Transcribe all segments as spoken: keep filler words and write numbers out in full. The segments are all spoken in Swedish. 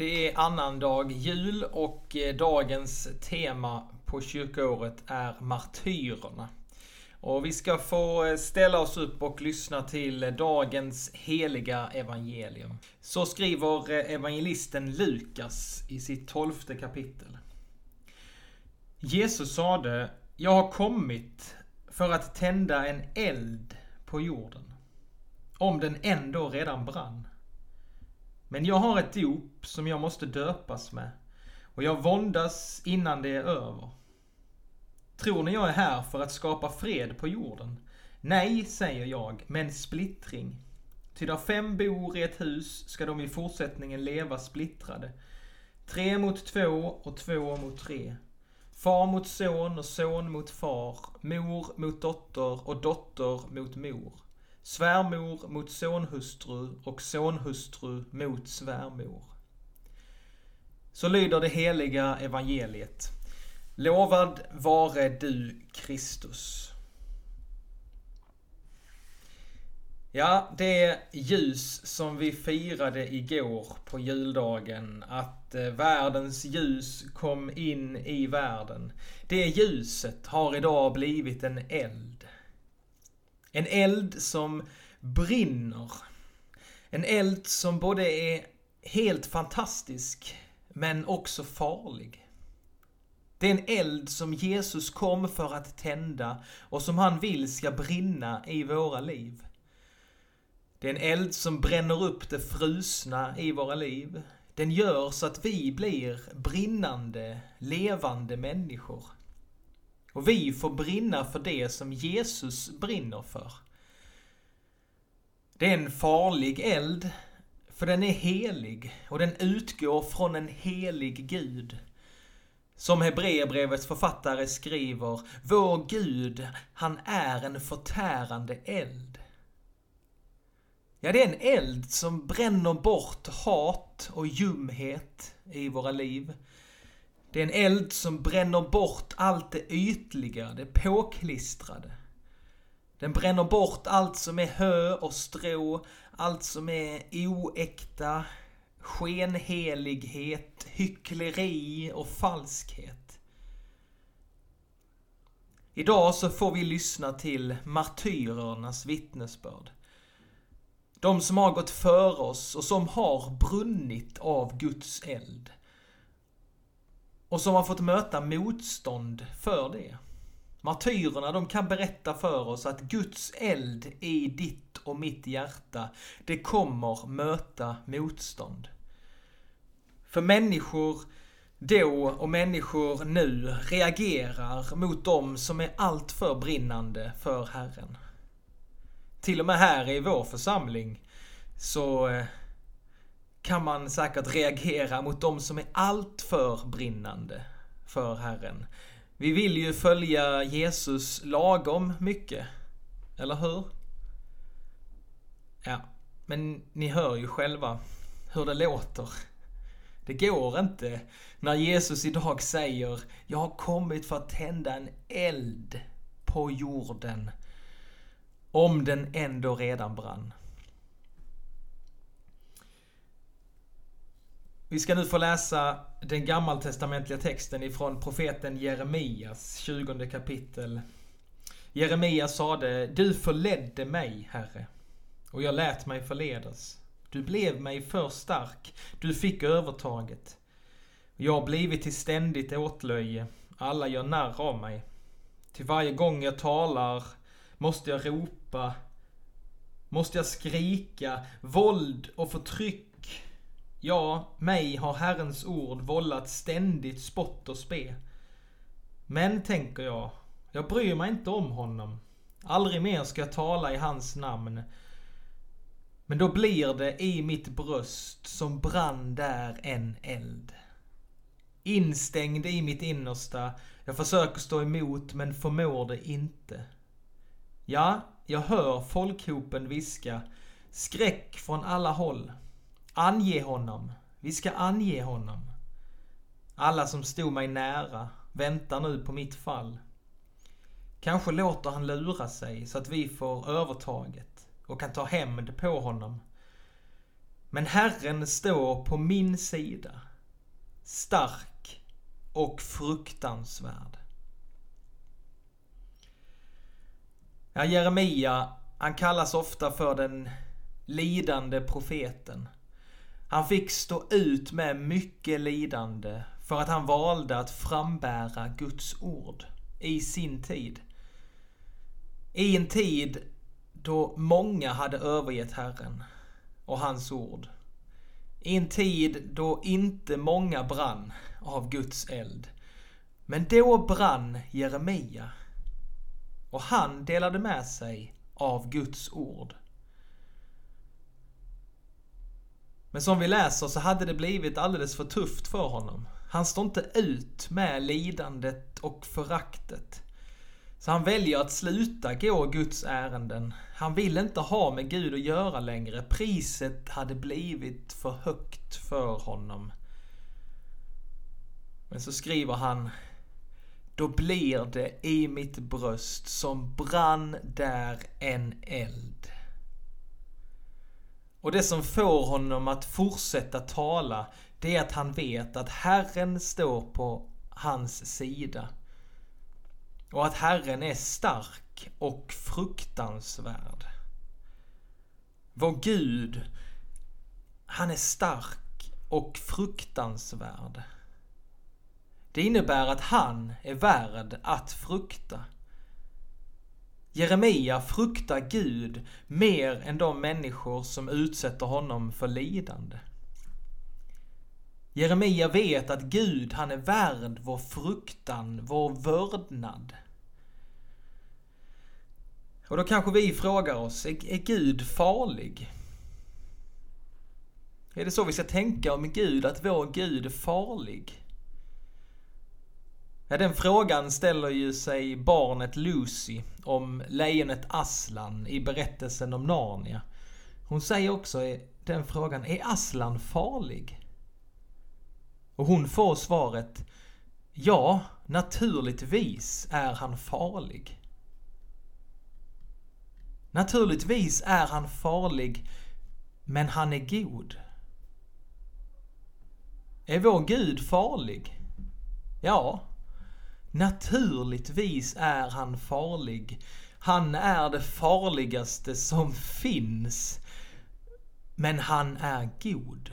Det är annandag jul och dagens tema på kyrkoåret är martyrerna. Och vi ska få ställa oss upp och lyssna till dagens heliga evangelium. Så skriver evangelisten Lukas i sitt tolfte kapitel. Jesus sade: "Jag har kommit för att tända en eld på jorden, om den ändå redan brann. Men jag har ett dop som jag måste döpas med, och jag våndas innan det är över. Tror ni jag är här för att skapa fred på jorden? Nej, säger jag, men splittring. Ty där fem bor i ett hus ska de i fortsättningen leva splittrade. Tre mot två och två mot tre. Far mot son och son mot far, mor mot dotter och dotter mot mor. Svärmor mot sonhustru och sonhustru mot svärmor." Så lyder det heliga evangeliet. Lovad vare du, Kristus. Ja, det ljus som vi firade igår på juldagen, att världens ljus kom in i världen. Det ljuset har idag blivit en eld. En eld som brinner. En eld som både är helt fantastisk men också farlig. Det är en eld som Jesus kom för att tända och som han vill ska brinna i våra liv. Det är en eld som bränner upp det frusna i våra liv. Den gör så att vi blir brinnande, levande människor. Och vi får brinna för det som Jesus brinner för. Det är en farlig eld, för den är helig och den utgår från en helig Gud. Som Hebreerbrevets författare skriver: "Vår Gud, han är en förtärande eld." Ja, det är en eld som bränner bort hat och ljumhet i våra liv. Det är en eld som bränner bort allt det ytliga, det påklistrade. Den bränner bort allt som är hö och strå, allt som är oäkta, skenhelighet, hyckleri och falskhet. Idag så får vi lyssna till martyrernas vittnesbörd. De som har gått för oss och som har brunnit av Guds eld. Och som har fått möta motstånd för det. Martyrerna, de kan berätta för oss att Guds eld i ditt och mitt hjärta, det kommer möta motstånd. För människor då och människor nu reagerar mot dem som är allt för brinnande för Herren. Till och med här i vår församling så kan man säkert reagera mot dem som är allt för brinnande för Herren. Vi vill ju följa Jesus lagom mycket, eller hur? Ja, men ni hör ju själva hur det låter. Det går inte när Jesus idag säger: "Jag har kommit för att tända en eld på jorden, om den ändå redan brann." Vi ska nu få läsa den gammaltestamentliga texten ifrån profeten Jeremias tjugonde kapitel. Jeremia sade: "Du förledde mig, Herre, och jag lät mig förledas. Du blev mig för stark, du fick övertaget. Jag har blivit till ständigt åtlöje, alla gör narr av mig. Till varje gång jag talar måste jag ropa, måste jag skrika, våld och förtryck. Ja, mig har Herrens ord vållat ständigt spott och spe. Men, tänker jag, jag bryr mig inte om honom. Aldrig mer ska jag tala i hans namn. Men då blir det i mitt bröst som brann där en eld. Instängd i mitt innersta, jag försöker stå emot men förmår det inte. Ja, jag hör folkhopen viska, skräck från alla håll. Ange honom, vi ska ange honom. Alla som stod mig nära väntar nu på mitt fall. Kanske låter han lura sig så att vi får övertaget och kan ta hämnd på honom. Men Herren står på min sida, stark och fruktansvärd. Ja, Jeremia, han kallas ofta för den lidande profeten. Han fick stå ut med mycket lidande för att han valde att frambära Guds ord i sin tid. I en tid då många hade övergett Herren och hans ord. I en tid då inte många brann av Guds eld. Men då brann Jeremia. Och han delade med sig av Guds ord. Men som vi läser så hade det blivit alldeles för tufft för honom. Han står inte ut med lidandet och föraktet. Så han väljer att sluta gå Guds ärenden. Han vill inte ha med Gud att göra längre. Priset hade blivit för högt för honom. Men så skriver han: då blir det i mitt bröst som brann där en eld. Och det som får honom att fortsätta tala, det är att han vet att Herren står på hans sida. Och att Herren är stark och fruktansvärd. Vår Gud, han är stark och fruktansvärd. Det innebär att han är värd att frukta. Jeremia fruktar Gud mer än de människor som utsätter honom för lidande. Jeremia vet att Gud, han är värd vår fruktan, vår vördnad. Och då kanske vi frågar oss, är, är Gud farlig? Är det så vi ska tänka om Gud, att vår Gud är farlig? Ja, den frågan ställer ju sig barnet Lucy om lejonet Aslan i berättelsen om Narnia. Hon säger också den frågan, är Aslan farlig? Och hon får svaret, ja, naturligtvis är han farlig. Naturligtvis är han farlig, men han är god. Är vår Gud farlig? Ja. Naturligtvis är han farlig. Han är det farligaste som finns. Men han är god.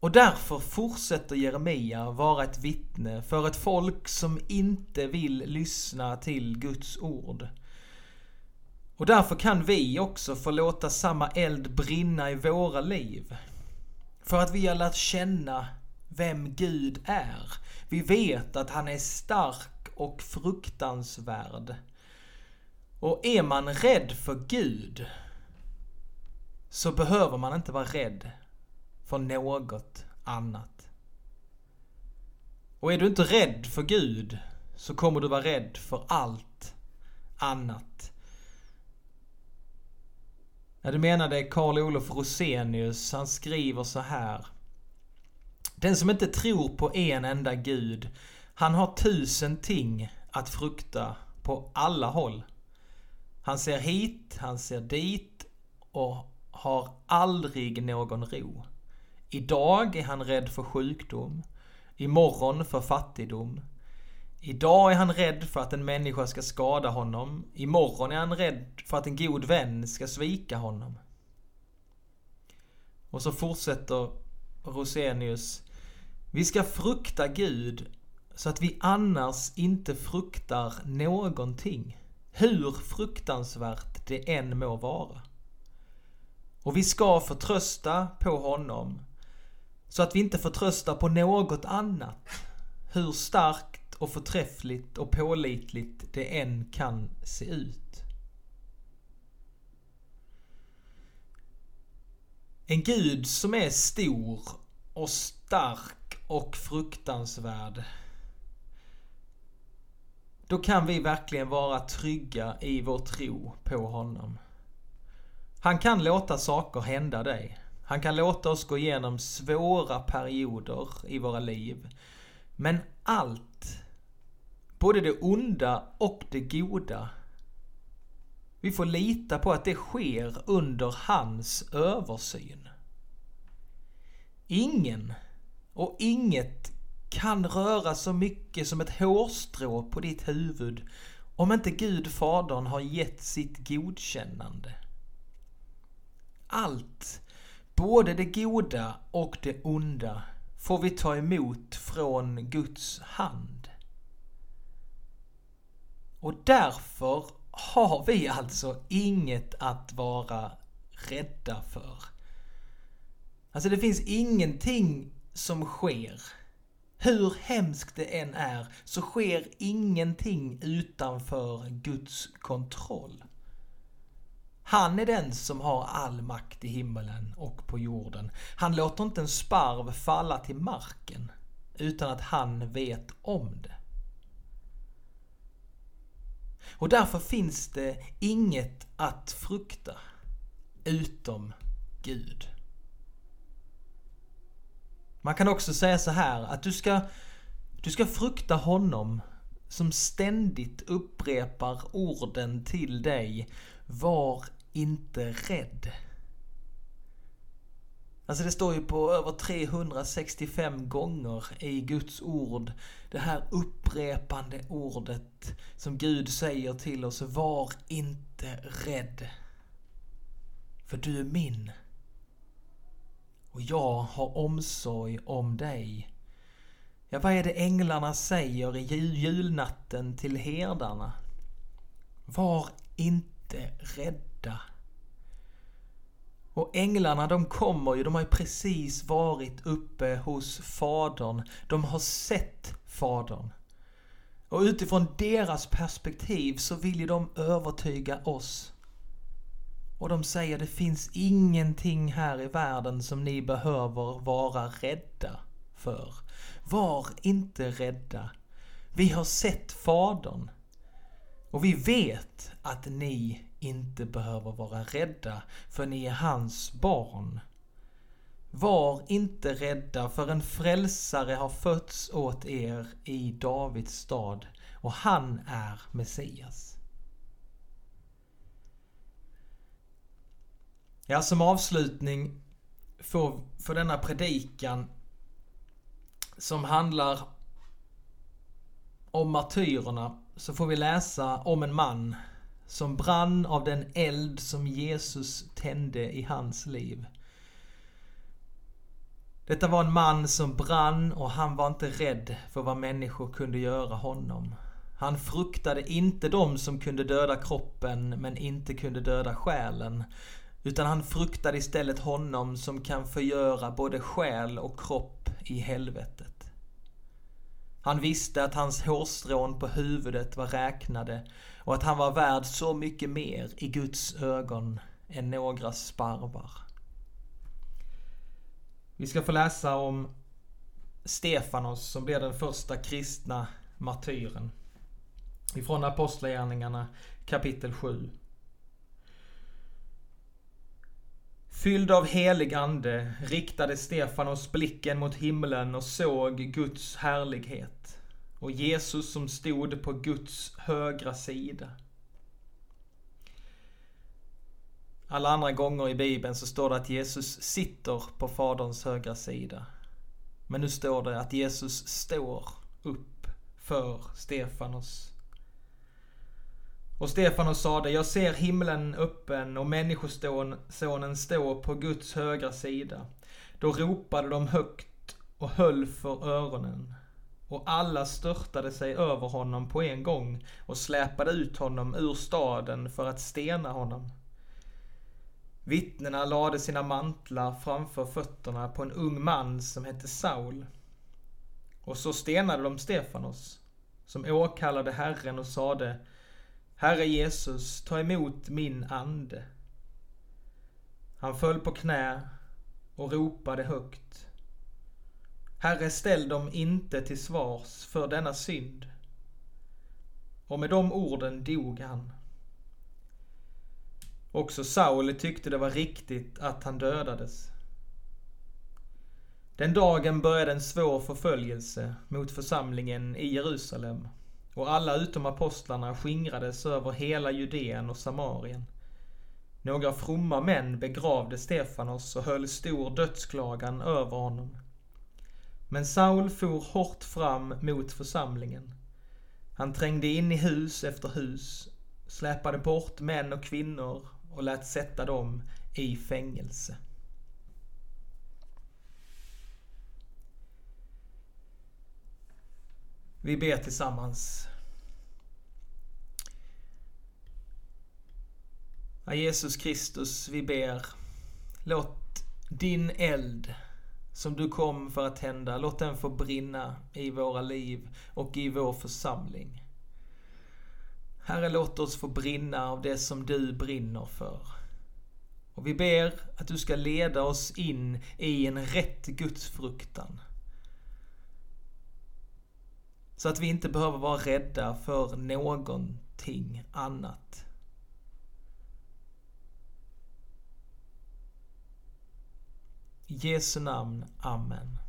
Och därför fortsätter Jeremia vara ett vittne för ett folk som inte vill lyssna till Guds ord. Och därför kan vi också få låta samma eld brinna i våra liv. För att vi har lärt känna vem Gud är. Vi vet att han är stark och fruktansvärd. Och är man rädd för Gud, så behöver man inte vara rädd för något annat. Och är du inte rädd för Gud, så kommer du vara rädd för allt annat. Ja, det menade Karl-Olof Rosenius. Han skriver så här: den som inte tror på en enda Gud, han har tusen ting att frukta på alla håll. Han ser hit, han ser dit och har aldrig någon ro. Idag är han rädd för sjukdom, imorgon för fattigdom. Idag är han rädd för att en människa ska skada honom, imorgon är han rädd för att en god vän ska svika honom. Och så fortsätter Rosenius: vi ska frukta Gud så att vi annars inte fruktar någonting, hur fruktansvärt det än må vara. Och vi ska förtrösta på honom så att vi inte förtröstar på något annat, hur starkt och förträffligt och pålitligt det än kan se ut. En Gud som är stor och stark och fruktansvärd. Då kan vi verkligen vara trygga i vår tro på honom. Han kan låta saker hända dig. Han kan låta oss gå igenom svåra perioder i våra liv. Men allt, både det onda och det goda, Vi får lita på att det sker under hans översyn. Ingen och inget kan röra så mycket som ett hårstrå på ditt huvud om inte Gud Fadern har gett sitt godkännande. Allt, både det goda och det onda, får vi ta emot från Guds hand. Och därför har vi alltså inget att vara rädda för. Alltså det finns ingenting som sker. Hur hemskt det än är så sker ingenting utanför Guds kontroll. Han är den som har all makt i himmelen och på jorden. Han låter inte en sparv falla till marken utan att han vet om det. Och därför finns det inget att frukta utom Gud. Man kan också säga så här att du ska, du ska frukta honom som ständigt upprepar orden till dig: var inte rädd. Alltså det står ju på över trehundrasextiofem gånger i Guds ord det här upprepande ordet som Gud säger till oss: var inte rädd, för du är min och jag har omsorg om dig. Ja, vad är det änglarna säger i julnatten till herdarna? Var inte rädda. Och änglarna, de kommer ju, de har ju precis varit uppe hos Fadern. De har sett Fadern. Och utifrån deras perspektiv så vill ju de övertyga oss. Och de säger: det finns ingenting här i världen som ni behöver vara rädda för. Var inte rädda. Vi har sett Fadern. Och vi vet att ni inte behöver vara rädda, för ni är hans barn. Var inte rädda, för en frälsare har fötts åt er i Davids stad, och han är Messias. Ja, som avslutning för, för denna predikan som handlar om martyrerna så får vi läsa om en man som brann av den eld som Jesus tände i hans liv. Detta var en man som brann, och han var inte rädd för vad människor kunde göra honom. Han fruktade inte dem som kunde döda kroppen men inte kunde döda själen, utan han fruktade istället honom som kan förgöra både själ och kropp i helvetet. Han visste att hans hårstrån på huvudet var räknade och att han var värd så mycket mer i Guds ögon än några sparvar. Vi ska få läsa om Stefanos, som blev den första kristna martyren, ifrån Apostlagärningarna kapitel sju. Fylld av helig ande riktade Stefanos blicken mot himlen och såg Guds härlighet och Jesus som stod på Guds högra sida. Alla andra gånger i Bibeln så står det att Jesus sitter på Faderns högra sida. Men nu står det att Jesus står upp för Stefanos. Och Stefanos sade: jag ser himlen öppen och människosonen stå på Guds högra sida. Då ropade de högt och höll för öronen, och alla störtade sig över honom på en gång och släpade ut honom ur staden för att stena honom. Vittnena lade sina mantlar framför fötterna på en ung man som hette Saul. Och så stenade de Stefanos, som åkallade Herren och sade: Herre Jesus, ta emot min ande. Han föll på knä och ropade högt: Herre, ställ dem inte till svars för denna synd. Och med de orden dog han. Också Saul tyckte det var riktigt att han dödades. Den dagen började en svår förföljelse mot församlingen i Jerusalem. och alla utom apostlarna skingrades över hela Judeen och Samarien. Några fromma män begravde Stefanos och höll stor dödsklagan över honom. Men Saul for hårt fram mot församlingen. Han trängde in i hus efter hus, släpade bort män och kvinnor och lät sätta dem i fängelse. Vi ber tillsammans. Ja, Jesus Kristus, vi ber, låt din eld som du kom för att tända, låt den få brinna i våra liv och i vår församling. Herre, låt oss få brinna av det som du brinner för. Och vi ber att du ska leda oss in i en rätt gudsfruktan. Så att vi inte behöver vara rädda för någonting annat. I Jesu namn, amen.